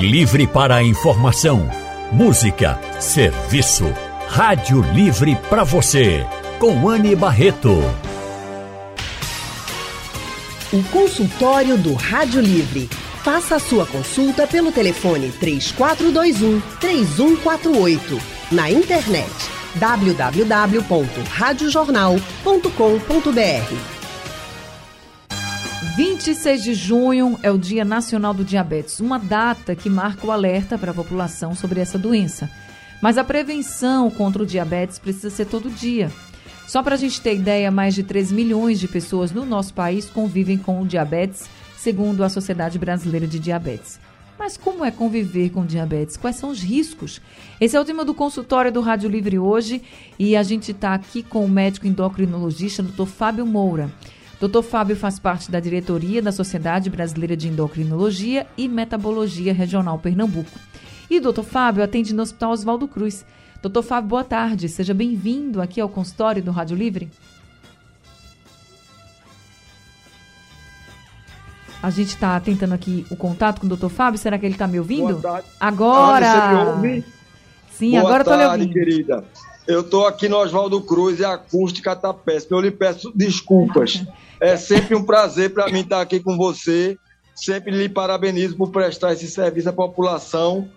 Livre para a informação, música, serviço. Rádio Livre para você, com Anne Barreto. O consultório do Rádio Livre. Faça a sua consulta pelo telefone 3421-3148. Na internet www.radiojornal.com.br. 26 de junho é o Dia Nacional do Diabetes, uma data que marca o alerta para a população sobre essa doença. Mas a prevenção contra o diabetes precisa ser todo dia. Só para a gente ter ideia, mais de 3 milhões de pessoas no nosso país convivem com o diabetes, segundo a Sociedade Brasileira de Diabetes. Mas como é conviver com diabetes? Quais são os riscos? Esse é o tema do consultório do Rádio Livre hoje e a gente está aqui com o médico endocrinologista, Dr. Fábio Moura. Dr. Fábio faz parte da diretoria da Sociedade Brasileira de Endocrinologia e Metabologia Regional Pernambuco. E Dr. Fábio atende no Hospital Oswaldo Cruz. Dr. Fábio, boa tarde. Seja bem-vindo aqui ao consultório do Rádio Livre. A gente está tentando aqui o contato com o Dr. Fábio. Será que ele está me ouvindo? Boa tarde. Agora! Ah, você me ouve? Sim, boa agora estou lhe ouvindo. Boa tarde, querida. Eu estou aqui no Oswaldo Cruz e a acústica está péssima. Eu lhe peço desculpas. É sempre um prazer para mim estar aqui com você. Sempre lhe parabenizo por prestar esse serviço à população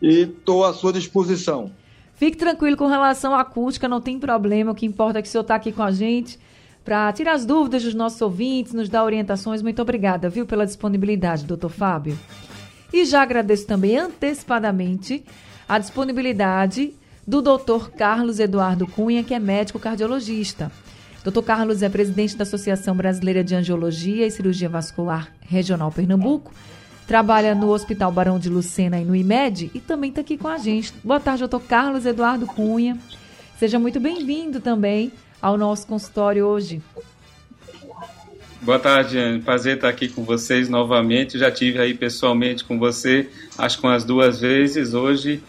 e estou à sua disposição. Fique tranquilo com relação à acústica, não tem problema. O que importa é que o senhor está aqui com a gente para tirar as dúvidas dos nossos ouvintes, nos dar orientações. Muito obrigada, viu, pela disponibilidade, doutor Fábio. E já agradeço também antecipadamente a disponibilidade do doutor Carlos Eduardo Cunha, que é médico cardiologista. Doutor Carlos é presidente da Associação Brasileira de Angiologia e Cirurgia Vascular Regional Pernambuco, trabalha no Hospital Barão de Lucena e no IMED e também está aqui com a gente. Boa tarde, doutor Carlos Eduardo Cunha. Seja muito bem-vindo também ao nosso consultório hoje. Boa tarde, Anne. Prazer estar aqui com vocês novamente. Já estive aí pessoalmente com você, acho que umas duas vezes hoje.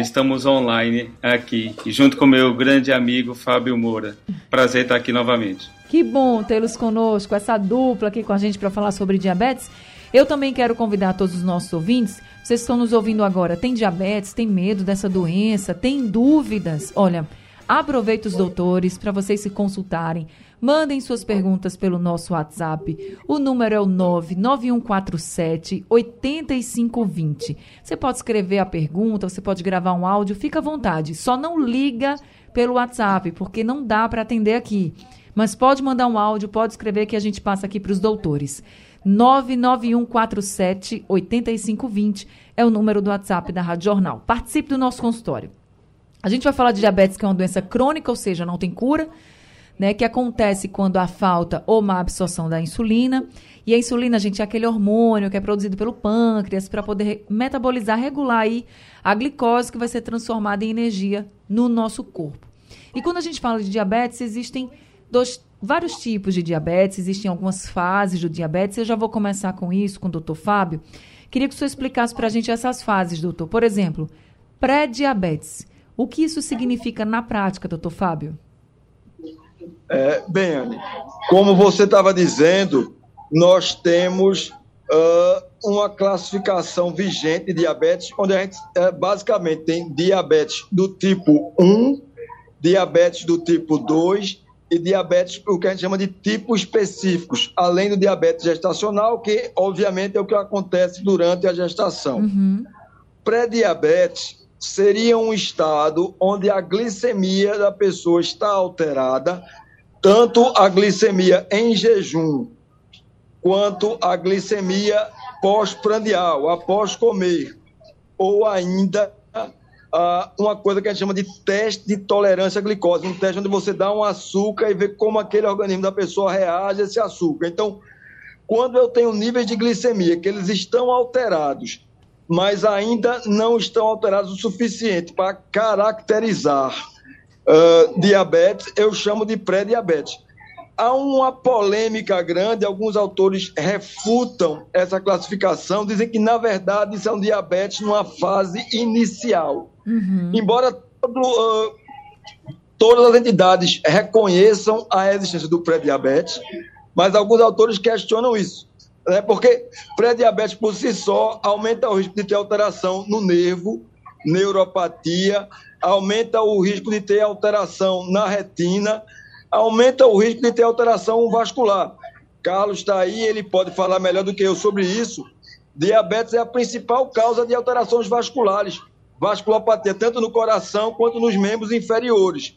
Estamos online aqui, junto com meu grande amigo Fábio Moura. Prazer estar aqui novamente. Que bom tê-los conosco, essa dupla aqui com a gente para falar sobre diabetes. Eu também quero convidar todos os nossos ouvintes, vocês que estão nos ouvindo agora, tem diabetes, tem medo dessa doença, tem dúvidas? Olha, aproveita os doutores para vocês se consultarem, mandem suas perguntas pelo nosso WhatsApp, o número é o 99147-8520. Você pode escrever a pergunta, você pode gravar um áudio, fica à vontade, só não liga pelo WhatsApp, porque não dá para atender aqui, mas pode mandar um áudio, pode escrever que a gente passa aqui para os doutores. 99147-8520 é o número do WhatsApp da Rádio Jornal. Participe do nosso consultório. A gente vai falar de diabetes, que é uma doença crônica, ou seja, não tem cura, né, que acontece quando há falta ou má absorção da insulina. E a insulina, gente, é aquele hormônio que é produzido pelo pâncreas para poder metabolizar, regular aí a glicose que vai ser transformada em energia no nosso corpo. E quando a gente fala de diabetes, existem vários tipos de diabetes, existem algumas fases do diabetes. Eu já vou começar com isso, com o doutor Fábio. Queria que o senhor explicasse para a gente essas fases, doutor. Por exemplo, pré-diabetes. O que isso significa na prática, doutor Fábio? Bem, Anne, como você estava dizendo, nós temos uma classificação vigente de diabetes, onde a gente basicamente tem diabetes do tipo 1, diabetes do tipo 2 e diabetes, o que a gente chama de tipos específicos, além do diabetes gestacional, que obviamente é o que acontece durante a gestação. Uhum. Pré-diabetes seria um estado onde a glicemia da pessoa está alterada, tanto a glicemia em jejum, quanto a glicemia pós-prandial, após comer, ou ainda uma coisa que a gente chama de teste de tolerância à glicose, um teste onde você dá um açúcar e vê como aquele organismo da pessoa reage a esse açúcar. Então, quando eu tenho níveis de glicemia, que eles estão alterados, mas ainda não estão alterados o suficiente para caracterizar diabetes, eu chamo de pré-diabetes. Há uma polêmica grande, alguns autores refutam essa classificação, dizem que, na verdade, isso é um diabetes numa fase inicial. Uhum. Embora todas as entidades reconheçam a existência do pré-diabetes, mas alguns autores questionam isso. né? Porque pré-diabetes por si só aumenta o risco de ter alteração no nervo, neuropatia, aumenta o risco de ter alteração na retina, aumenta o risco de ter alteração vascular. Carlos está aí, ele pode falar melhor do que eu sobre isso. Diabetes é a principal causa de alterações vasculares, vasculopatia, tanto no coração quanto nos membros inferiores.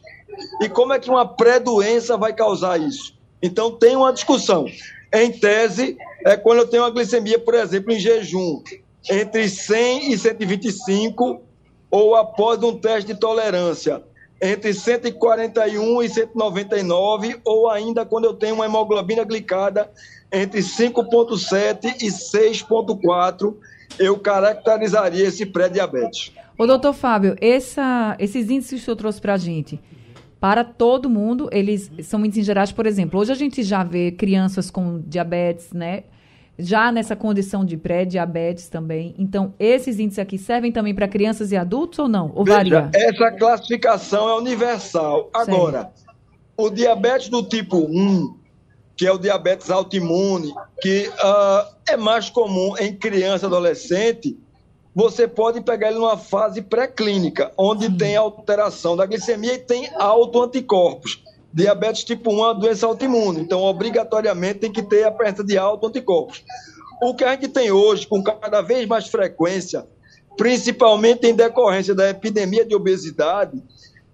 E como é que uma pré-doença vai causar isso? Então, tem uma discussão. Em tese, é quando eu tenho uma glicemia, por exemplo, em jejum, entre 100 e 125, ou após um teste de tolerância, entre 141 e 199, ou ainda quando eu tenho uma hemoglobina glicada entre 5,7 e 6,4, eu caracterizaria esse pré-diabetes. Ô, doutor Fábio, esses índices que o senhor trouxe para a gente, para todo mundo, eles são índices gerais, por exemplo, hoje a gente já vê crianças com diabetes, né? Já nessa condição de pré-diabetes também. Então, esses índices aqui servem também para crianças e adultos ou não? Ou varia? Essa classificação é universal. Agora, o diabetes do tipo 1, que é o diabetes autoimune, que é mais comum em criança e adolescente, você pode pegar ele numa fase pré-clínica, onde tem alteração da glicemia e tem autoanticorpos. Diabetes tipo 1 é uma doença autoimune, então obrigatoriamente tem que ter a presença de autoanticorpos. O que a gente tem hoje, com cada vez mais frequência, principalmente em decorrência da epidemia de obesidade,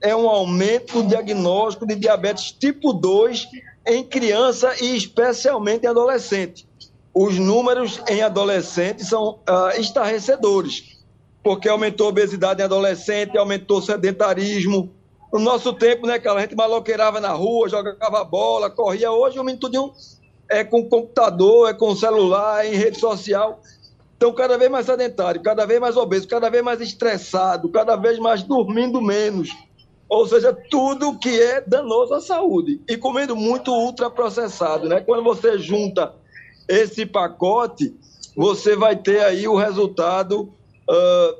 é um aumento do diagnóstico de diabetes tipo 2 em criança e especialmente em adolescente. Os números em adolescentes são estarrecedores, porque aumentou a obesidade em adolescente, aumentou o sedentarismo. No nosso tempo, né, cara, a gente maloqueirava na rua, jogava bola, corria. Hoje o menino tudinho é com computador, é com celular, é em rede social. Então, cada vez mais sedentário, cada vez mais obeso, cada vez mais estressado, cada vez mais dormindo menos. Ou seja, tudo que é danoso à saúde. E comendo muito ultraprocessado, né? Quando você junta esse pacote, você vai ter aí o resultado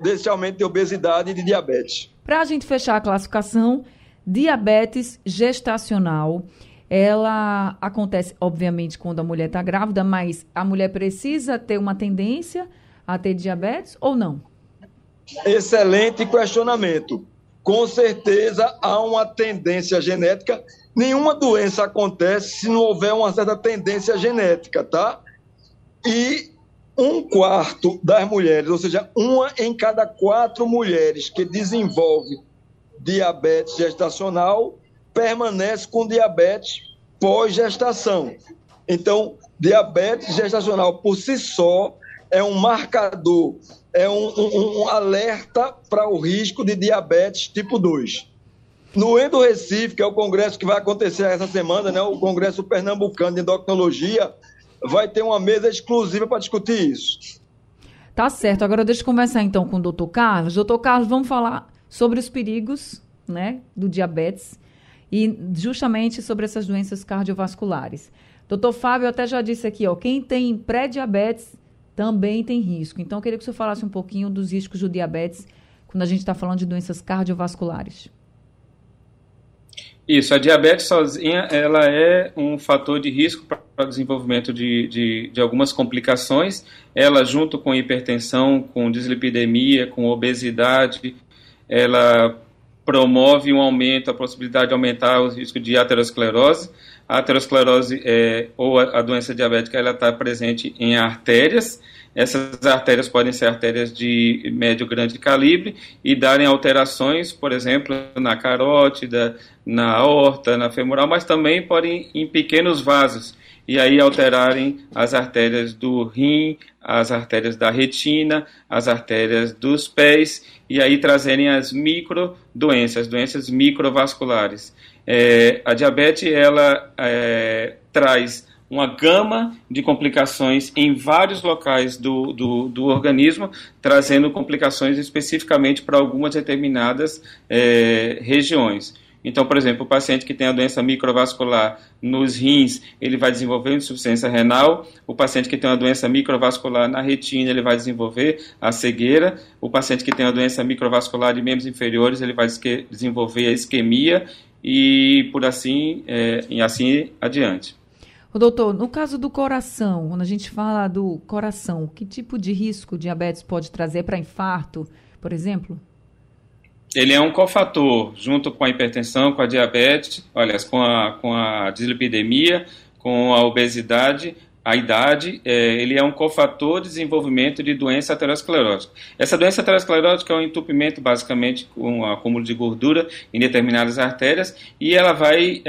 desse aumento de obesidade e de diabetes. Para a gente fechar a classificação, diabetes gestacional, ela acontece, obviamente, quando a mulher está grávida, mas a mulher precisa ter uma tendência a ter diabetes ou não? Excelente questionamento. Com certeza há uma tendência genética. Nenhuma doença acontece se não houver uma certa tendência genética, tá? E um quarto das mulheres, ou seja, uma em cada 4 mulheres que desenvolve diabetes gestacional permanece com diabetes pós-gestação. Então, diabetes gestacional por si só é um marcador, é um alerta para o risco de diabetes tipo 2. No Endo Recife, que é o congresso que vai acontecer essa semana, né, o Congresso Pernambucano de Endocrinologia, vai ter uma mesa exclusiva para discutir isso. Tá certo. Agora deixa eu conversar então com o doutor Carlos. Doutor Carlos, vamos falar sobre os perigos, né, do diabetes e justamente sobre essas doenças cardiovasculares. Doutor Fábio, eu até já disse aqui, ó, quem tem pré-diabetes também tem risco. Então, eu queria que o senhor falasse um pouquinho dos riscos do diabetes quando a gente está falando de doenças cardiovasculares. Isso, a diabetes sozinha, ela é um fator de risco para o desenvolvimento de algumas complicações. Ela, junto com hipertensão, com dislipidemia, com obesidade, ela promove um aumento, a possibilidade de aumentar o risco de aterosclerose. A aterosclerose, ou a doença diabética, ela está presente em artérias. Essas artérias podem ser artérias de médio grande calibre e darem alterações, por exemplo, na carótida, na aorta, na femoral, mas também podem em pequenos vasos e aí alterarem as artérias do rim, as artérias da retina, as artérias dos pés e aí trazerem as microdoenças, doenças microvasculares. A diabetes, ela traz uma gama de complicações em vários locais do organismo, trazendo complicações especificamente para algumas determinadas regiões. Então, por exemplo, o paciente que tem a doença microvascular nos rins, ele vai desenvolver insuficiência renal. O paciente que tem a doença microvascular na retina, ele vai desenvolver a cegueira. O paciente que tem a doença microvascular de membros inferiores, ele vai desenvolver a isquemia e assim adiante. Ô, doutor, no caso do coração, quando a gente fala do coração, que tipo de risco diabetes pode trazer para infarto, por exemplo? Ele é um cofator, junto com a hipertensão, com a diabetes, olha, com a dislipidemia, com a obesidade, a idade, ele é um cofator de desenvolvimento de doença aterosclerótica. Essa doença aterosclerótica é um entupimento, basicamente, com acúmulo de gordura em determinadas artérias, e ela vai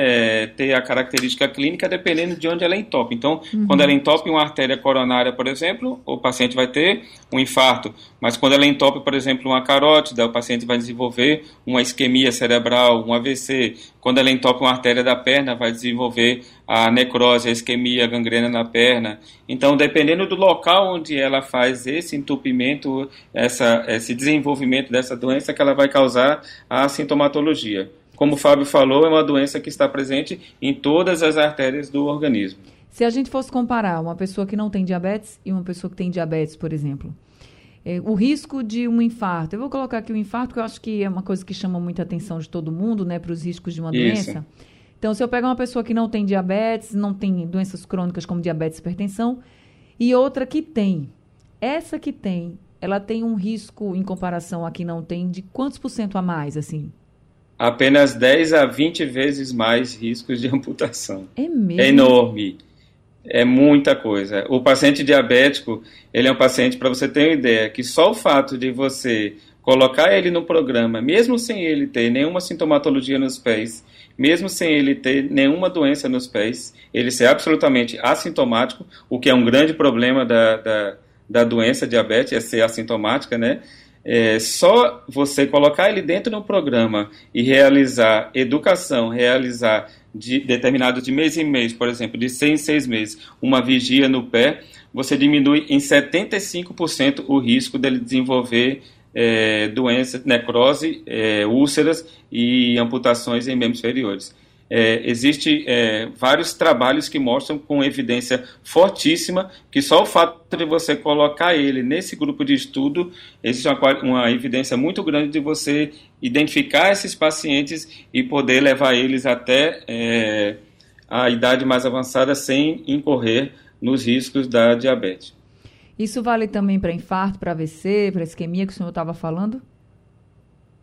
ter a característica clínica dependendo de onde ela entope. Então, quando ela entope uma artéria coronária, por exemplo, o paciente vai ter um infarto. Mas quando ela entope, por exemplo, uma carótida, o paciente vai desenvolver uma isquemia cerebral, um AVC. Quando ela entope uma artéria da perna, vai desenvolver a necrose, a isquemia, a gangrena na perna. Então, dependendo do local onde ela faz esse entupimento, esse desenvolvimento dessa doença, que ela vai causar a sintomatologia. Como o Fábio falou, é uma doença que está presente em todas as artérias do organismo. Se a gente fosse comparar uma pessoa que não tem diabetes e uma pessoa que tem diabetes, por exemplo, o risco de um infarto, eu vou colocar aqui o infarto, que eu acho que é uma coisa que chama muita atenção de todo mundo, né, para os riscos de uma doença. Então, se eu pegar uma pessoa que não tem diabetes, não tem doenças crônicas como diabetes e hipertensão, e outra que tem, essa que tem, ela tem um risco, em comparação a que não tem, de quantos por cento a mais, assim? Apenas 10 a 20 vezes mais riscos de amputação. É mesmo? É enorme. É muita coisa. O paciente diabético, ele é um paciente, para você ter uma ideia, que só o fato de você colocar ele no programa, mesmo sem ele ter nenhuma sintomatologia nos pés, mesmo sem ele ter nenhuma doença nos pés, ele ser absolutamente assintomático, o que é um grande problema da doença diabetes, é ser assintomática, né? Só você colocar ele dentro de um programa e realizar educação, realizar determinado de mês em mês, por exemplo, de 6 em 6 meses, uma vigia no pé, você diminui em 75% o risco dele desenvolver doenças, necrose, úlceras e amputações em membros inferiores. Existem vários trabalhos que mostram com evidência fortíssima que só o fato de você colocar ele nesse grupo de estudo, existe uma evidência muito grande de você identificar esses pacientes e poder levar eles até a idade mais avançada sem incorrer nos riscos da diabetes. Isso vale também para infarto, para AVC, para isquemia que o senhor estava falando?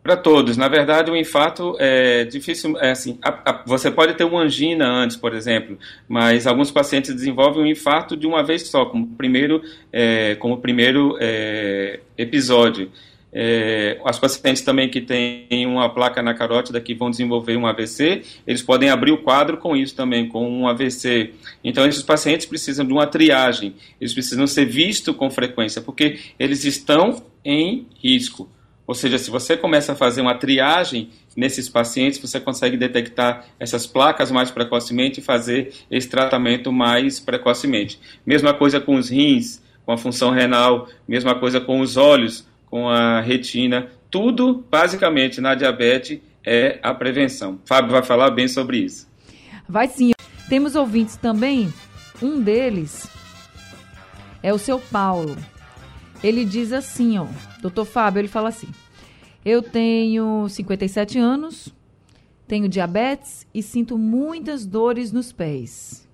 Para todos. Na verdade, o infarto é difícil. Você pode ter uma angina antes, por exemplo, mas alguns pacientes desenvolvem um infarto de uma vez só, como primeiro episódio. As pacientes também que têm uma placa na carótida que vão desenvolver um AVC, eles podem abrir o quadro com isso também, com um AVC. Então, esses pacientes precisam de uma triagem, eles precisam ser vistos com frequência, porque eles estão em risco. Ou seja, se você começa a fazer uma triagem nesses pacientes, você consegue detectar essas placas mais precocemente e fazer esse tratamento mais precocemente. Mesma coisa com os rins, com a função renal, mesma coisa com os olhos, com a retina. Tudo, basicamente, na diabetes é a prevenção. Fábio vai falar bem sobre isso. Vai sim. Temos ouvintes também. Um deles é o seu Paulo. Ele diz assim, ó, doutor Fábio, ele fala assim: eu tenho 57 anos, tenho diabetes e sinto muitas dores nos pés.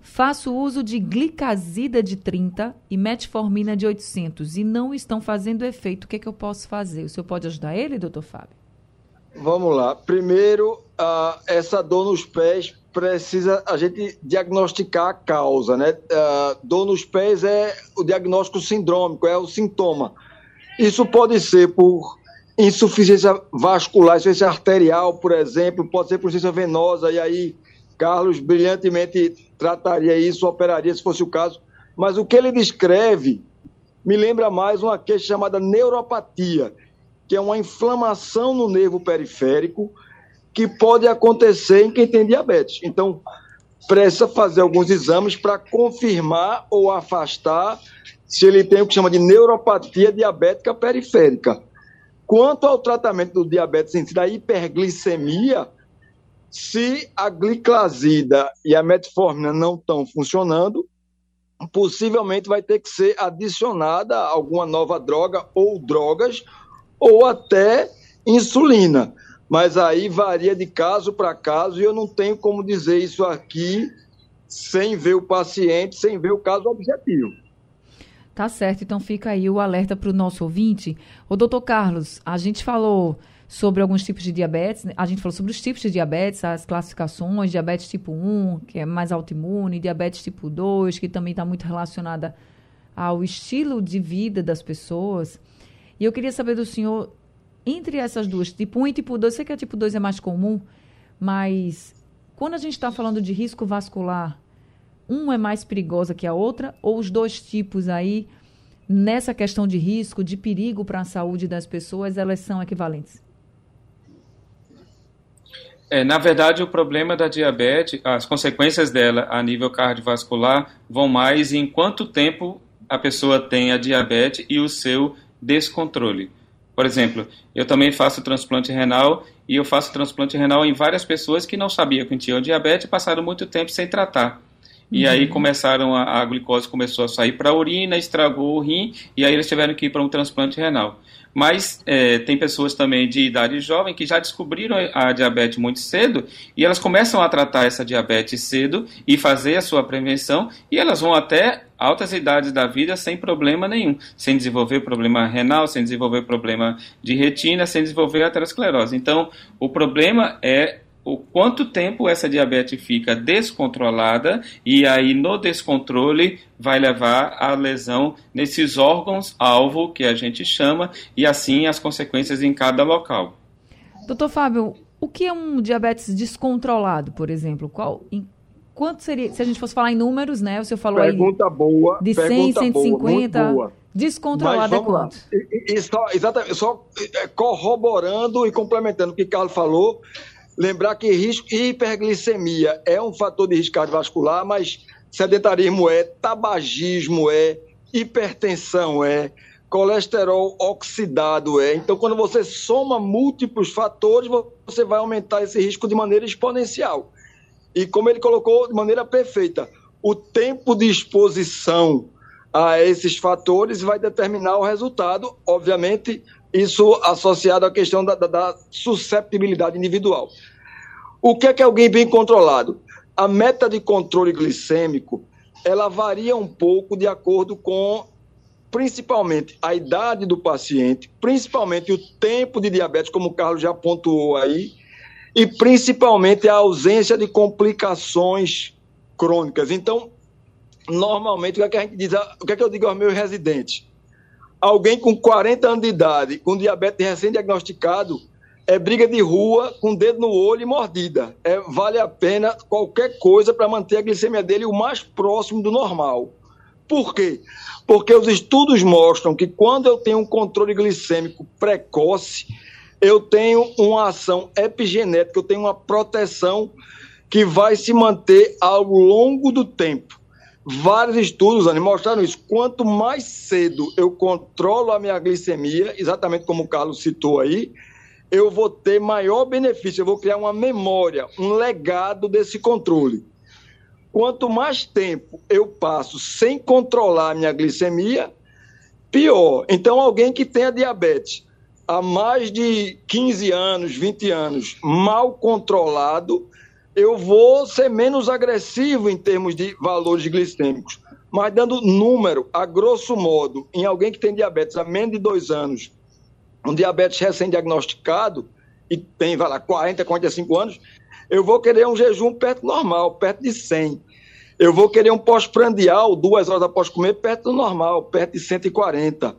Faço uso de glicazida de 30 e metformina de 800 e não estão fazendo efeito. O que é que eu posso fazer? O senhor pode ajudar ele, doutor Fábio? Vamos lá. Primeiro, essa dor nos pés precisa a gente diagnosticar a causa, né? Dor nos pés é o diagnóstico sindrômico, é o sintoma. Isso pode ser por insuficiência vascular, insuficiência arterial, por exemplo, pode ser por insuficiência venosa, e aí Carlos brilhantemente trataria isso, operaria se fosse o caso. Mas o que ele descreve me lembra mais uma queixa chamada neuropatia, que é uma inflamação no nervo periférico que pode acontecer em quem tem diabetes. Então, precisa fazer alguns exames para confirmar ou afastar se ele tem o que chama de neuropatia diabética periférica. Quanto ao tratamento do diabetes em si, da hiperglicemia, se a glicazida e a metformina não estão funcionando, possivelmente vai ter que ser adicionada alguma nova droga ou drogas, ou até insulina. Mas aí varia de caso para caso e eu não tenho como dizer isso aqui sem ver o paciente, sem ver o caso objetivo. Tá certo, então fica aí o alerta para o nosso ouvinte. Ô, doutor Carlos, a gente falou sobre alguns tipos de diabetes, a gente falou sobre os tipos de diabetes, as classificações, diabetes tipo 1, que é mais autoimune, diabetes tipo 2, que também está muito relacionada ao estilo de vida das pessoas. E eu queria saber do senhor, entre essas duas, tipo 1 e tipo 2, eu sei que a tipo 2 é mais comum, mas quando a gente está falando de risco vascular, uma é mais perigosa que a outra, ou os dois tipos aí, nessa questão de risco, de perigo para a saúde das pessoas, elas são equivalentes? Na verdade, o problema da diabetes, as consequências dela a nível cardiovascular vão mais em quanto tempo a pessoa tem a diabetes e o seu descontrole. Por exemplo, eu também faço transplante renal e eu faço transplante renal em várias pessoas que não sabiam que tinham diabetes e passaram muito tempo sem tratar. E aí começaram, a glicose começou a sair para a urina, estragou o rim, e aí eles tiveram que ir para um transplante renal. Mas tem pessoas também de idade jovem que já descobriram a diabetes muito cedo, e elas começam a tratar essa diabetes cedo e fazer a sua prevenção, e elas vão até altas idades da vida sem problema nenhum, sem desenvolver problema renal, sem desenvolver problema de retina, sem desenvolver aterosclerose. Então, o problema é o quanto tempo essa diabetes fica descontrolada, e aí no descontrole vai levar à lesão nesses órgãos-alvo que a gente chama, e assim as consequências em cada local. Doutor Fábio, o que é um diabetes descontrolado, por exemplo? Quanto seria, se a gente fosse falar em números, né? O senhor falou pergunta aí boa, de 100, 150, boa, boa. Descontrolado é quanto? Exatamente, só corroborando e complementando o que o Carlos falou, lembrar que risco e hiperglicemia é um fator de risco cardiovascular, mas sedentarismo é, tabagismo é, hipertensão é, colesterol oxidado é. Então, quando você soma múltiplos fatores, você vai aumentar esse risco de maneira exponencial. E como ele colocou de maneira perfeita, o tempo de exposição a esses fatores vai determinar o resultado, obviamente, isso associado à questão da susceptibilidade individual. O que é alguém bem controlado? A meta de controle glicêmico, ela varia um pouco de acordo com, principalmente, a idade do paciente, principalmente o tempo de diabetes, como o Carlos já pontuou aí, e principalmente a ausência de complicações crônicas. Então, normalmente, o que a gente diz, o que é que eu digo aos meus residentes? Alguém com 40 anos de idade, com diabetes recém-diagnosticado, é briga de rua, com o dedo no olho e mordida. Vale a pena qualquer coisa para manter a glicemia dele o mais próximo do normal. Por quê? Porque os estudos mostram que quando eu tenho um controle glicêmico precoce, eu tenho uma ação epigenética, eu tenho uma proteção que vai se manter ao longo do tempo. Vários estudos, Anne, mostraram isso. Quanto mais cedo eu controlo a minha glicemia, exatamente como o Carlos citou aí, eu vou ter maior benefício, eu vou criar uma memória, um legado desse controle. Quanto mais tempo eu passo sem controlar a minha glicemia, pior. Então, alguém que tenha diabetes há mais de 15 anos, 20 anos, mal controlado, eu vou ser menos agressivo em termos de valores glicêmicos. Mas dando número, a grosso modo, em alguém que tem diabetes há menos de 2 anos, um diabetes recém-diagnosticado, e tem, vai lá, 40, 45 anos, eu vou querer um jejum perto do normal, perto de 100. Eu vou querer um pós-prandial, 2 horas após comer, perto do normal, perto de 140.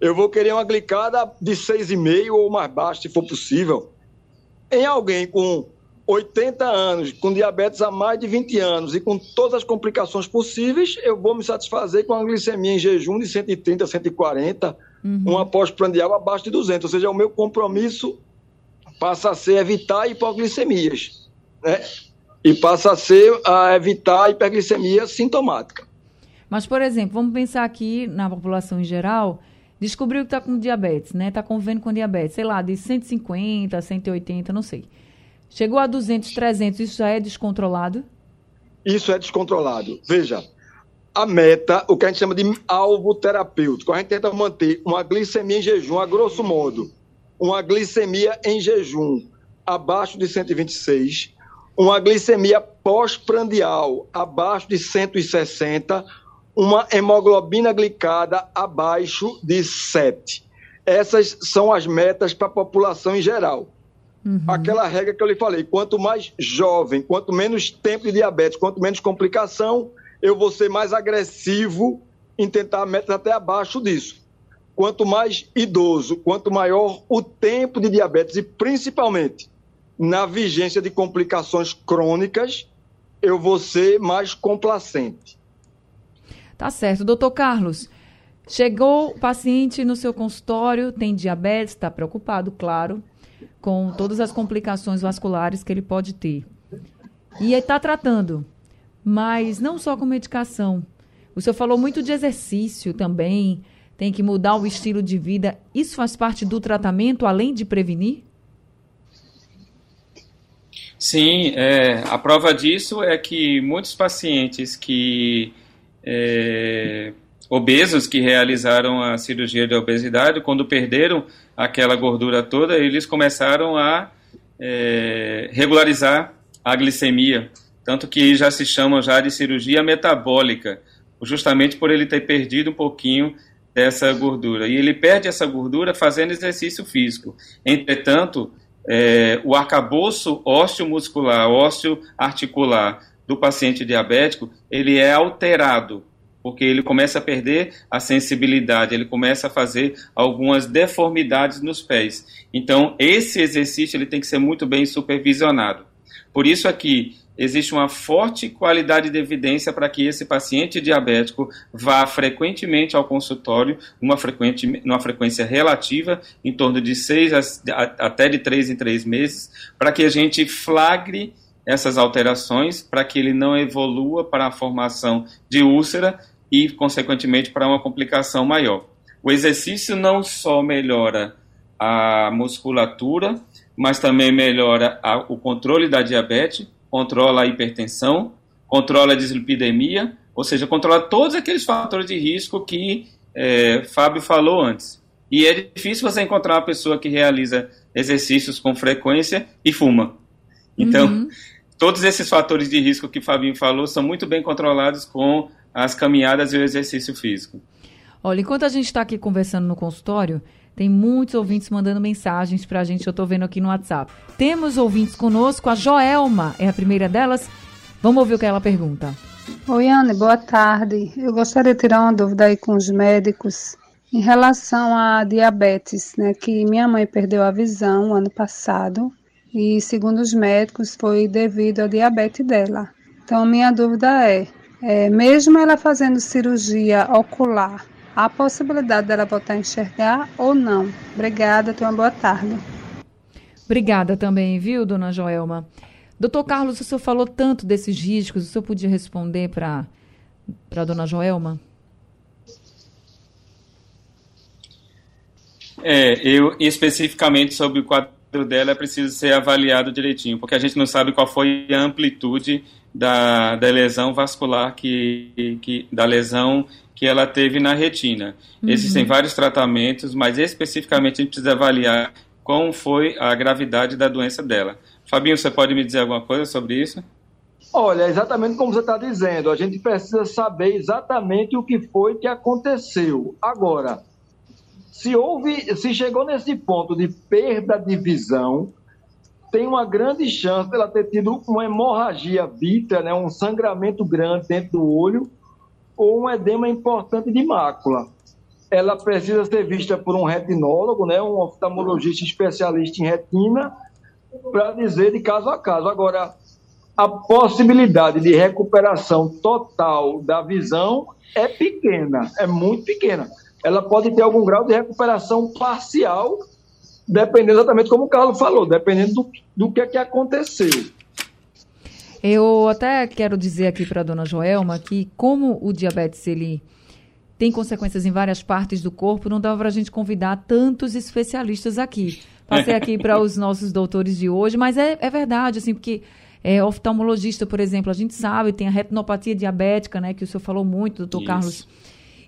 Eu vou querer uma glicada de 6,5 ou mais baixo, se for possível. Em alguém com 80 anos, com diabetes há mais de 20 anos e com todas as complicações possíveis, eu vou me satisfazer com a glicemia em jejum de 130, 140, uma pós-prandial abaixo de 200. Ou seja, o meu compromisso passa a ser evitar hipoglicemias, né? E passa a ser a evitar a hiperglicemia sintomática. Mas, por exemplo, vamos pensar aqui na população em geral, descobriu que está com diabetes, né? Está convivendo com diabetes, sei lá, de 150, 180, não sei. Chegou a 200, 300, isso já é descontrolado? Isso é descontrolado. Veja, a meta, o que a gente chama de alvo terapêutico, a gente tenta manter uma glicemia em jejum, a grosso modo, uma glicemia em jejum abaixo de 126, uma glicemia pós-prandial abaixo de 160, uma hemoglobina glicada abaixo de 7. Essas são as metas para a população em geral. Uhum. Aquela regra que eu lhe falei, quanto mais jovem, quanto menos tempo de diabetes, quanto menos complicação, eu vou ser mais agressivo em tentar metas até abaixo disso. Quanto mais idoso, quanto maior o tempo de diabetes e principalmente na vigência de complicações crônicas, eu vou ser mais complacente. Tá certo. Doutor Carlos, chegou o paciente no seu consultório, tem diabetes, está preocupado, claro, com todas as complicações vasculares que ele pode ter. E está tratando, mas não só com medicação. O senhor falou muito de exercício também, tem que mudar o estilo de vida. Isso faz parte do tratamento, além de prevenir? Sim, a prova disso é que muitos pacientes que obesos que realizaram a cirurgia de obesidade, quando perderam aquela gordura toda, eles começaram a regularizar a glicemia, tanto que já se chama já de cirurgia metabólica, justamente por ele ter perdido um pouquinho dessa gordura. E ele perde essa gordura fazendo exercício físico. Entretanto, o arcabouço ósseo-muscular, ósseo-articular do paciente diabético, ele é alterado, porque ele começa a perder a sensibilidade, ele começa a fazer algumas deformidades nos pés. Então, esse exercício ele tem que ser muito bem supervisionado. Por isso aqui, existe uma forte qualidade de evidência para que esse paciente diabético vá frequentemente ao consultório, numa frequência relativa, em torno de 3 em 3 meses, para que a gente flagre essas alterações, para que ele não evolua para a formação de úlcera e, consequentemente, para uma complicação maior. O exercício não só melhora a musculatura, mas também melhora o controle da diabetes, controla a hipertensão, controla a dislipidemia, ou seja, controla todos aqueles fatores de risco que Fábio falou antes. E é difícil você encontrar uma pessoa que realiza exercícios com frequência e fuma. Então, todos esses fatores de risco que o Fabinho falou são muito bem controlados com as caminhadas e o exercício físico. Olha, enquanto a gente está aqui conversando no consultório, tem muitos ouvintes mandando mensagens para a gente, eu estou vendo aqui no WhatsApp. Temos ouvintes conosco, a Joelma é a primeira delas. Vamos ouvir o que ela pergunta. Oi, Anne, boa tarde. Eu gostaria de tirar uma dúvida aí com os médicos em relação à diabetes, né? Que minha mãe perdeu a visão ano passado e, segundo os médicos, foi devido à diabetes dela. Então, minha dúvida é mesmo ela fazendo cirurgia ocular, há possibilidade dela voltar a enxergar ou não? Obrigada, tenha uma boa tarde. Obrigada também, viu, dona Joelma? Doutor Carlos, o senhor falou tanto desses riscos, o senhor podia responder para a dona Joelma? Eu especificamente sobre o quadro dela precisa ser avaliado direitinho, porque a gente não sabe qual foi a amplitude da lesão vascular, da lesão que ela teve na retina. Existem vários tratamentos, mas especificamente a gente precisa avaliar como foi a gravidade da doença dela. Fabinho, você pode me dizer alguma coisa sobre isso? Olha, exatamente como você está dizendo, a gente precisa saber exatamente o que foi que aconteceu. Agora, se chegou nesse ponto de perda de visão, tem uma grande chance dela ter tido uma hemorragia vítrea, né, um sangramento grande dentro do olho, ou um edema importante de mácula. Ela precisa ser vista por um retinólogo, né, um oftalmologista especialista em retina, para dizer de caso a caso. Agora, a possibilidade de recuperação total da visão é pequena, é muito pequena. Ela pode ter algum grau de recuperação parcial, dependendo exatamente como o Carlos falou, dependendo do que é que aconteceu. Eu até quero dizer aqui para a dona Joelma que como o diabetes ele tem consequências em várias partes do corpo, não dá para a gente convidar tantos especialistas aqui. Passei aqui para os nossos doutores de hoje, mas é verdade, assim, porque oftalmologista, por exemplo, a gente sabe, tem a retinopatia diabética, né, que o senhor falou muito, doutor Isso. Carlos,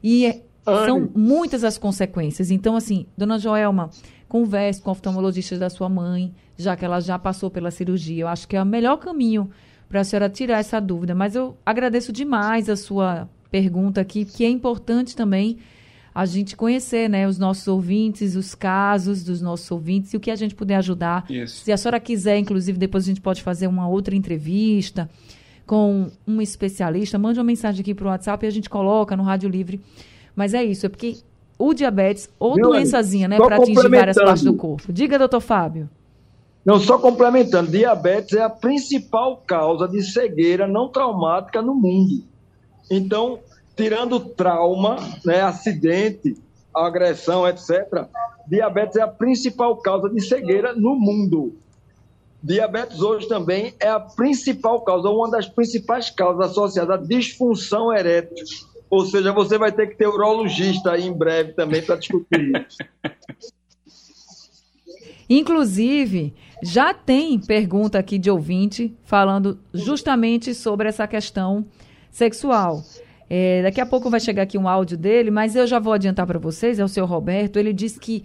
e são muitas as consequências. Então, assim, dona Joelma, converse com o oftalmologista da sua mãe, já que ela já passou pela cirurgia. Eu acho que é o melhor caminho para a senhora tirar essa dúvida. Mas eu agradeço demais a sua pergunta aqui, que é importante também a gente conhecer, né, os nossos ouvintes, os casos dos nossos ouvintes e o que a gente puder ajudar. Isso. Se a senhora quiser, inclusive, depois a gente pode fazer uma outra entrevista com um especialista. Mande uma mensagem aqui para o WhatsApp e a gente coloca no Rádio Livre. Mas é isso, é porque o diabetes ou doençazinha, né, para atingir várias partes do corpo. Diga, doutor Fábio. Não, só complementando, diabetes é a principal causa de cegueira não traumática no mundo. Então, tirando trauma, né, acidente, agressão, etc., diabetes é a principal causa de cegueira no mundo. Diabetes hoje também é a principal causa, uma das principais causas associadas à disfunção erétil. Ou seja, você vai ter que ter urologista aí em breve também para discutir isso. Inclusive, já tem pergunta aqui de ouvinte falando justamente sobre essa questão sexual. Daqui a pouco vai chegar aqui um áudio dele, mas eu já vou adiantar para vocês, é o seu Roberto. Ele diz que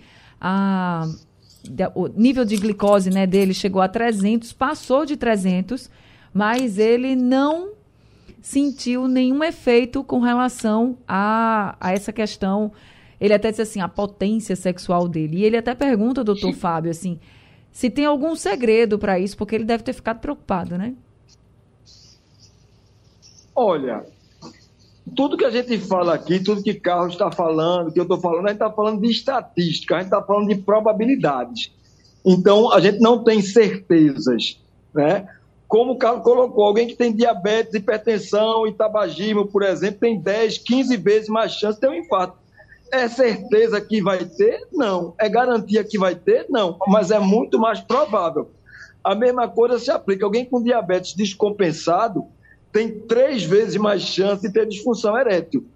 o nível de glicose, né, dele chegou a 300, passou de 300, mas ele não sentiu nenhum efeito com relação a essa questão. Ele até disse assim, a potência sexual dele. E ele até pergunta, doutor Fábio, assim, se tem algum segredo para isso, porque ele deve ter ficado preocupado, né? Olha, tudo que a gente fala aqui, tudo que Carlos está falando, que eu estou falando, a gente está falando de estatística, a gente está falando de probabilidades. Então, a gente não tem certezas, né? Como o Carlos colocou, alguém que tem diabetes, hipertensão e tabagismo, por exemplo, tem 10, 15 vezes mais chance de ter um infarto. É certeza que vai ter? Não. É garantia que vai ter? Não. Mas é muito mais provável. A mesma coisa se aplica. Alguém com diabetes descompensado tem 3 vezes mais chance de ter disfunção erétil.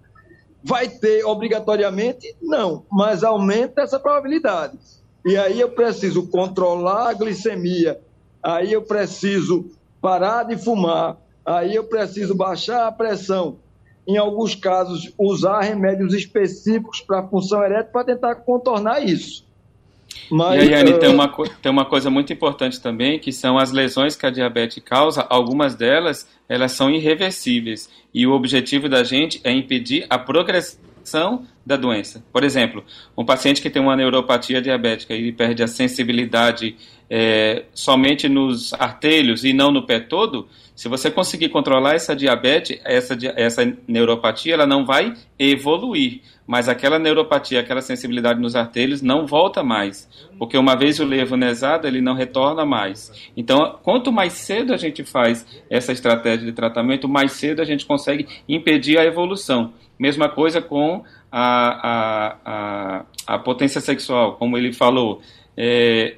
Vai ter obrigatoriamente? Não. Mas aumenta essa probabilidade. E aí eu preciso controlar a glicemia. Aí eu preciso parar de fumar. Aí eu preciso baixar a pressão. Em alguns casos, usar remédios específicos para a função erétil para tentar contornar isso. Mas, e aí, Anne, tem uma coisa muito importante também, que são as lesões que a diabetes causa. Algumas delas, elas são irreversíveis. E o objetivo da gente é impedir a progressão da doença. Por exemplo, um paciente que tem uma neuropatia diabética e perde a sensibilidade somente nos artérios e não no pé todo, se você conseguir controlar essa diabetes, essa neuropatia, ela não vai evoluir, mas aquela neuropatia, aquela sensibilidade nos artérios não volta mais, porque uma vez o levo lesado, ele não retorna mais. Então, quanto mais cedo a gente faz essa estratégia de tratamento, mais cedo a gente consegue impedir a evolução. Mesma coisa com a potência sexual, como ele falou.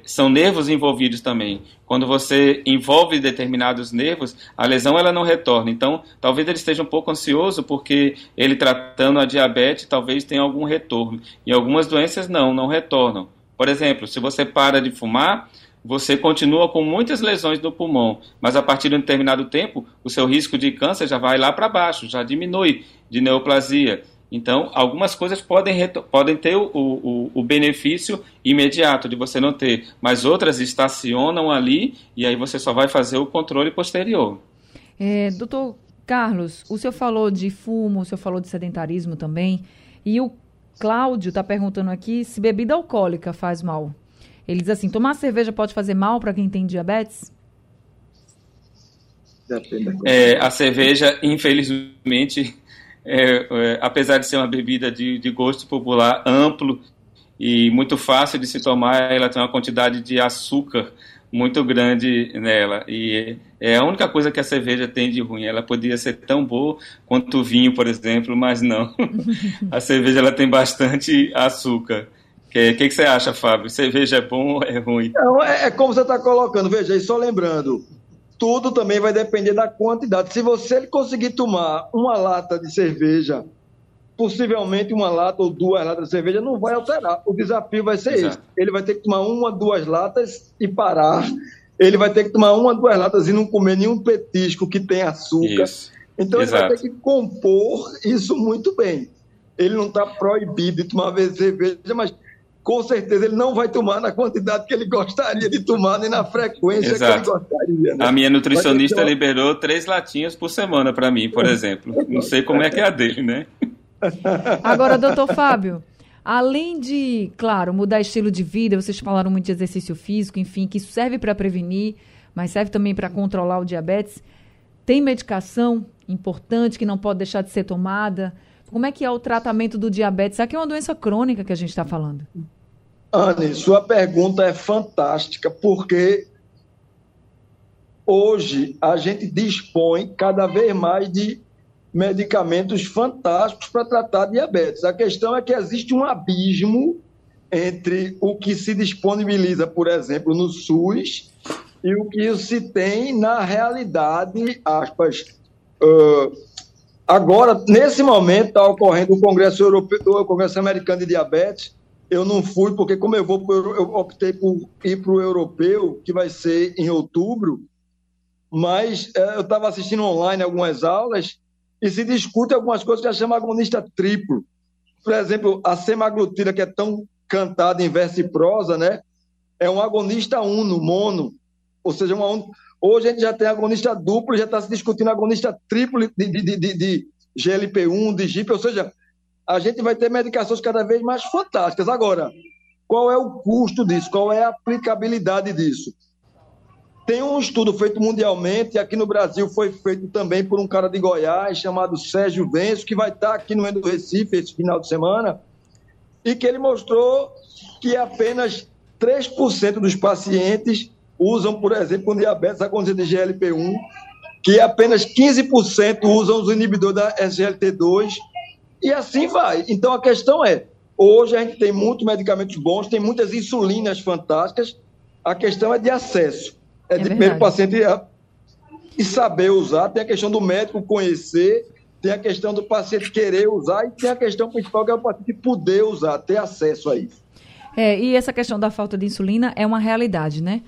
São nervos envolvidos também. Quando você envolve determinados nervos, a lesão ela não retorna. Então, talvez ele esteja um pouco ansioso porque ele tratando a diabetes talvez tenha algum retorno. E algumas doenças não retornam. Por exemplo, se você para de fumar, você continua com muitas lesões no pulmão, mas a partir de um determinado tempo, o seu risco de câncer já vai lá para baixo, já diminui de neoplasia. Então, algumas coisas podem ter o benefício imediato de você não ter, mas outras estacionam ali e aí você só vai fazer o controle posterior. Doutor Carlos, o senhor falou de fumo, o senhor falou de sedentarismo também, e o Cláudio está perguntando aqui se bebida alcoólica faz mal. Ele diz assim, tomar cerveja pode fazer mal para quem tem diabetes? A cerveja, infelizmente... apesar de ser uma bebida de gosto popular amplo e muito fácil de se tomar, ela tem uma quantidade de açúcar muito grande nela. E é a única coisa que a cerveja tem de ruim. Ela poderia ser tão boa quanto o vinho, por exemplo, mas não. A cerveja ela tem bastante açúcar. O que você acha, Fábio? Cerveja é bom ou é ruim? Não, é como você está colocando. Veja, e só lembrando... Tudo também vai depender da quantidade. Se você conseguir tomar uma lata de cerveja, possivelmente uma lata ou 2 latas de cerveja, não vai alterar. O desafio vai ser esse. Ele vai ter que tomar 1, 2 latas e parar. Ele vai ter que tomar 1, 2 latas e não comer nenhum petisco que tem açúcar. Isso. Então, ele vai ter que compor isso muito bem. Ele não está proibido de tomar cerveja, mas... com certeza ele não vai tomar na quantidade que ele gostaria de tomar, nem na frequência que ele gostaria. Né? A minha nutricionista liberou 3 latinhas por semana para mim, por exemplo. Não sei como é que é a dele, né? Agora, doutor Fábio, além de, claro, mudar estilo de vida, vocês falaram muito de exercício físico, enfim, que isso serve para prevenir, mas serve também para controlar o diabetes. Tem medicação importante que não pode deixar de ser tomada? Como é que é o tratamento do diabetes? Aqui é uma doença crônica que a gente está falando. Anne, sua pergunta é fantástica, porque hoje a gente dispõe cada vez mais de medicamentos fantásticos para tratar diabetes. A questão é que existe um abismo entre o que se disponibiliza, por exemplo, no SUS e o que se tem na realidade, Agora, nesse momento, está ocorrendo o Congresso Europeu, o Congresso Americano de Diabetes. Eu não fui, porque como eu optei por ir para o europeu, que vai ser em outubro, mas eu estava assistindo online algumas aulas e se discute algumas coisas que a chama agonista triplo. Por exemplo, a semaglutida, que é tão cantada em verso e prosa, né? É um agonista uno, mono, ou seja, hoje a gente já tem agonista duplo, já está se discutindo agonista triplo de GLP-1, de GIP, ou seja, a gente vai ter medicações cada vez mais fantásticas. Agora, qual é o custo disso? Qual é a aplicabilidade disso? Tem um estudo feito mundialmente, e aqui no Brasil foi feito também por um cara de Goiás, chamado Sérgio Venzo, que vai estar aqui no Endo Recife esse final de semana, e que ele mostrou que apenas 3% dos pacientes usam, por exemplo, com diabetes, a condição de GLP-1, que apenas 15% usam os inibidores da SGLT2, e assim vai. Então, a questão é, hoje a gente tem muitos medicamentos bons, tem muitas insulinas fantásticas, a questão é de acesso, é de primeiro paciente e saber usar, tem a questão do médico conhecer, tem a questão do paciente querer usar, e tem a questão principal que é o paciente poder usar, ter acesso a isso. E essa questão da falta de insulina é uma realidade, né?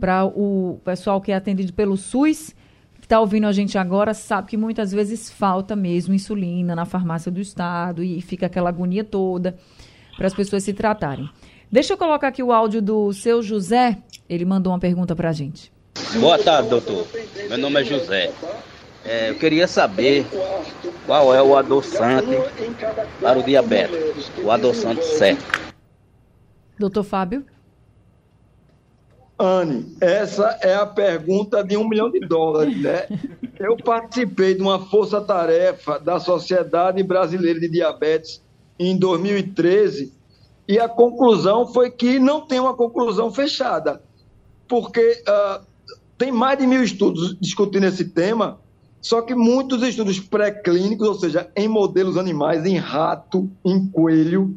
Para o pessoal que é atendido pelo SUS, que está ouvindo a gente agora, sabe que muitas vezes falta mesmo insulina na farmácia do estado e fica aquela agonia toda para as pessoas se tratarem. Deixa eu colocar aqui o áudio do seu José, ele mandou uma pergunta para a gente. Boa tarde, doutor. Meu nome é José. Eu queria saber qual é o adoçante para o diabetes, o adoçante certo. Doutor Fábio? Anne, essa é a pergunta de $1 milhão, né? Eu participei de uma força-tarefa da Sociedade Brasileira de Diabetes em 2013 e a conclusão foi que não tem uma conclusão fechada, porque tem mais de 1.000 estudos discutindo esse tema, só que muitos estudos pré-clínicos, ou seja, em modelos animais, em rato, em coelho,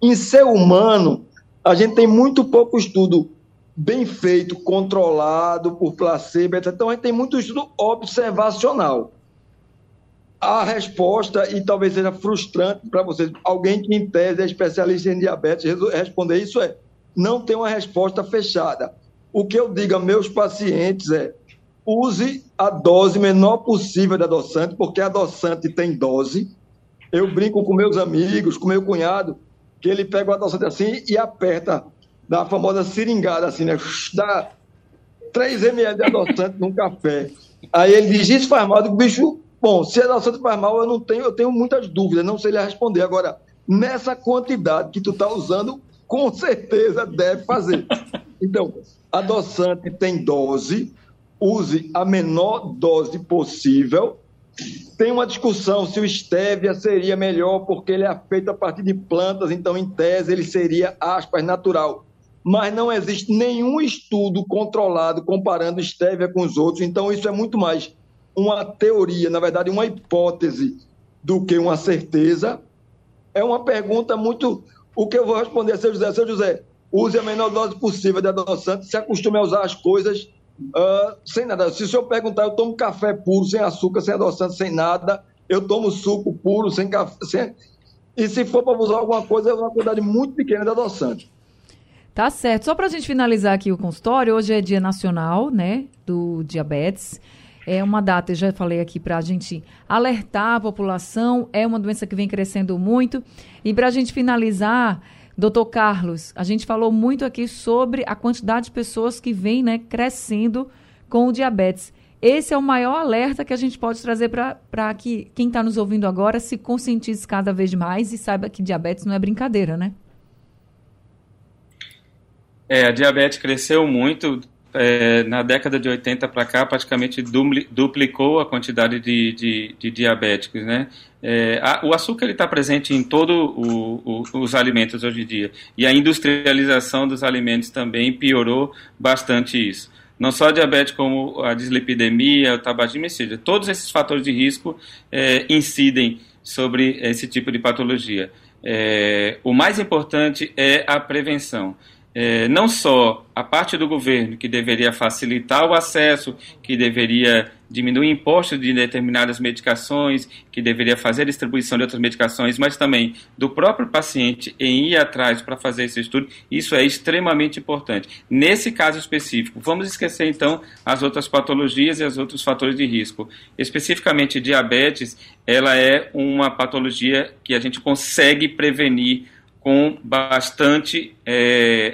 em ser humano, a gente tem muito pouco estudo bem feito, controlado por placebo, etc. Então, a gente tem muito estudo observacional. A resposta, e talvez seja frustrante para vocês, alguém que em tese é especialista em diabetes, responder isso é, não tem uma resposta fechada. O que eu digo a meus pacientes é, use a dose menor possível de adoçante, porque adoçante tem dose. Eu brinco com meus amigos, com meu cunhado, que ele pega o adoçante assim e aperta, da famosa seringada, assim, né? Dá 3 ml de adoçante num café. Aí ele diz, isso faz mal. Eu digo, bicho, bom, se adoçante faz mal, eu tenho muitas dúvidas, não sei lhe responder. Agora, nessa quantidade que tu tá usando, com certeza deve fazer. Então, adoçante tem dose, use a menor dose possível. Tem uma discussão se o stevia seria melhor, porque ele é feito a partir de plantas, então, em tese, ele seria, aspas, natural. Mas não existe nenhum estudo controlado comparando estévia com os outros, então isso é muito mais uma teoria, na verdade uma hipótese do que uma certeza. É uma pergunta muito... O que eu vou responder a seu José? Seu José, use a menor dose possível de adoçante, se acostume a usar as coisas sem nada. Se o senhor perguntar, eu tomo café puro, sem açúcar, sem adoçante, sem nada, eu tomo suco puro, sem café... E se for para usar alguma coisa, é uma quantidade muito pequena de adoçante. Tá certo. Só para a gente finalizar aqui o consultório, hoje é Dia Nacional, né, do Diabetes. É uma data, eu já falei aqui, para a gente alertar a população, é uma doença que vem crescendo muito. E para a gente finalizar, Doutor Carlos, a gente falou muito aqui sobre a quantidade de pessoas que vem, né, crescendo com o diabetes. Esse é o maior alerta que a gente pode trazer para que quem está nos ouvindo agora se conscientize cada vez mais e saiba que diabetes não é brincadeira, né? É, a diabetes cresceu muito. Na década de 80 para cá, praticamente duplicou a quantidade de diabéticos, né? O açúcar está presente em todos os alimentos hoje em dia. E a industrialização dos alimentos também piorou bastante isso. Não só a diabetes, como a dislipidemia, o tabagismo, etc. Todos esses fatores de risco incidem sobre esse tipo de patologia. O mais importante é a prevenção. Não só a parte do governo, que deveria facilitar o acesso, que deveria diminuir impostos de determinadas medicações, que deveria fazer a distribuição de outras medicações, mas também do próprio paciente em ir atrás para fazer esse estudo. Isso é extremamente importante. Nesse caso específico, vamos esquecer então as outras patologias e os outros fatores de risco. Especificamente diabetes, ela é uma patologia que a gente consegue prevenir com bastante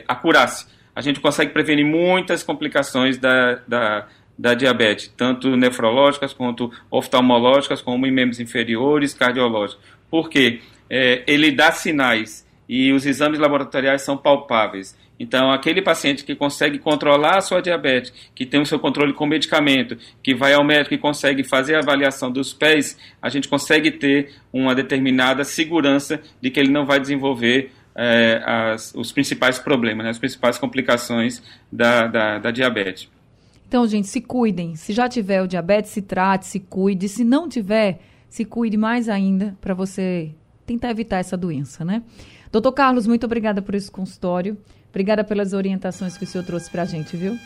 acurácia. A gente consegue prevenir muitas complicações da diabetes, tanto nefrológicas quanto oftalmológicas, como em membros inferiores, cardiológicos. Por quê? Ele dá sinais e os exames laboratoriais são palpáveis. Então, aquele paciente que consegue controlar a sua diabetes, que tem o seu controle com medicamento, que vai ao médico e consegue fazer a avaliação dos pés, a gente consegue ter uma determinada segurança de que ele não vai desenvolver os principais problemas, né, as principais complicações da diabetes. Então, gente, se cuidem. Se já tiver o diabetes, se trate, se cuide. Se não tiver, se cuide mais ainda para você tentar evitar essa doença, né? Doutor Carlos, muito obrigada por esse consultório. Obrigada pelas orientações que o senhor trouxe pra gente, viu?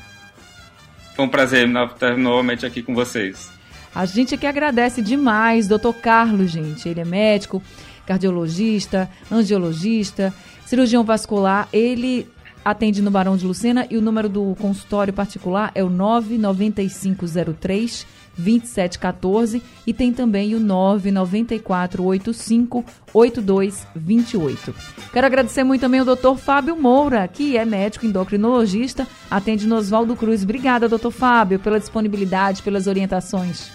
Foi um prazer estar novamente aqui com vocês. A gente aqui agradece demais, doutor Carlos, gente. Ele é médico, cardiologista, angiologista, cirurgião vascular. Ele atende no Barão de Lucena e o número do consultório particular é o 99503-2714 e tem também o 99485-8228. Quero agradecer muito também ao doutor Fábio Moura, que é médico endocrinologista, atende no Oswaldo Cruz. Obrigada, doutor Fábio, pela disponibilidade, pelas orientações.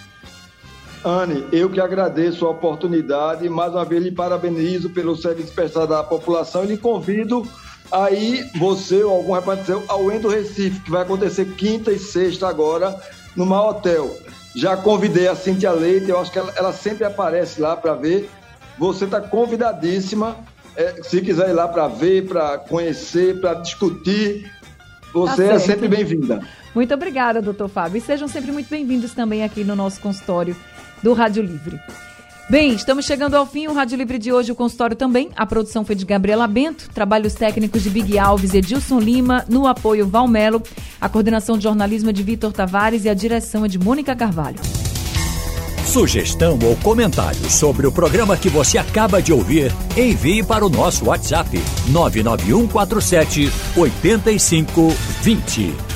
Anne, eu que agradeço a oportunidade e mais uma vez lhe parabenizo pelo serviço prestado à população e lhe convido aí você ou algum representante ao Endo Recife, que vai acontecer quinta e sexta agora no Mar Hotel. Já convidei a Cintia Leite, eu acho que ela sempre aparece lá para ver. Você está convidadíssima, se quiser ir lá para ver, para conhecer, para discutir, você é sempre bem-vinda. Muito obrigada, doutor Fábio. E sejam sempre muito bem-vindos também aqui no nosso consultório do Rádio Livre. Bem, estamos chegando ao fim, o Rádio Livre de hoje, o consultório também. A produção foi de Gabriela Bento, trabalhos técnicos de Big Alves e Edilson Lima, no apoio Valmelo, a coordenação de jornalismo é de Vitor Tavares e a direção é de Mônica Carvalho. Sugestão ou comentário sobre o programa que você acaba de ouvir, envie para o nosso WhatsApp 99147 8520.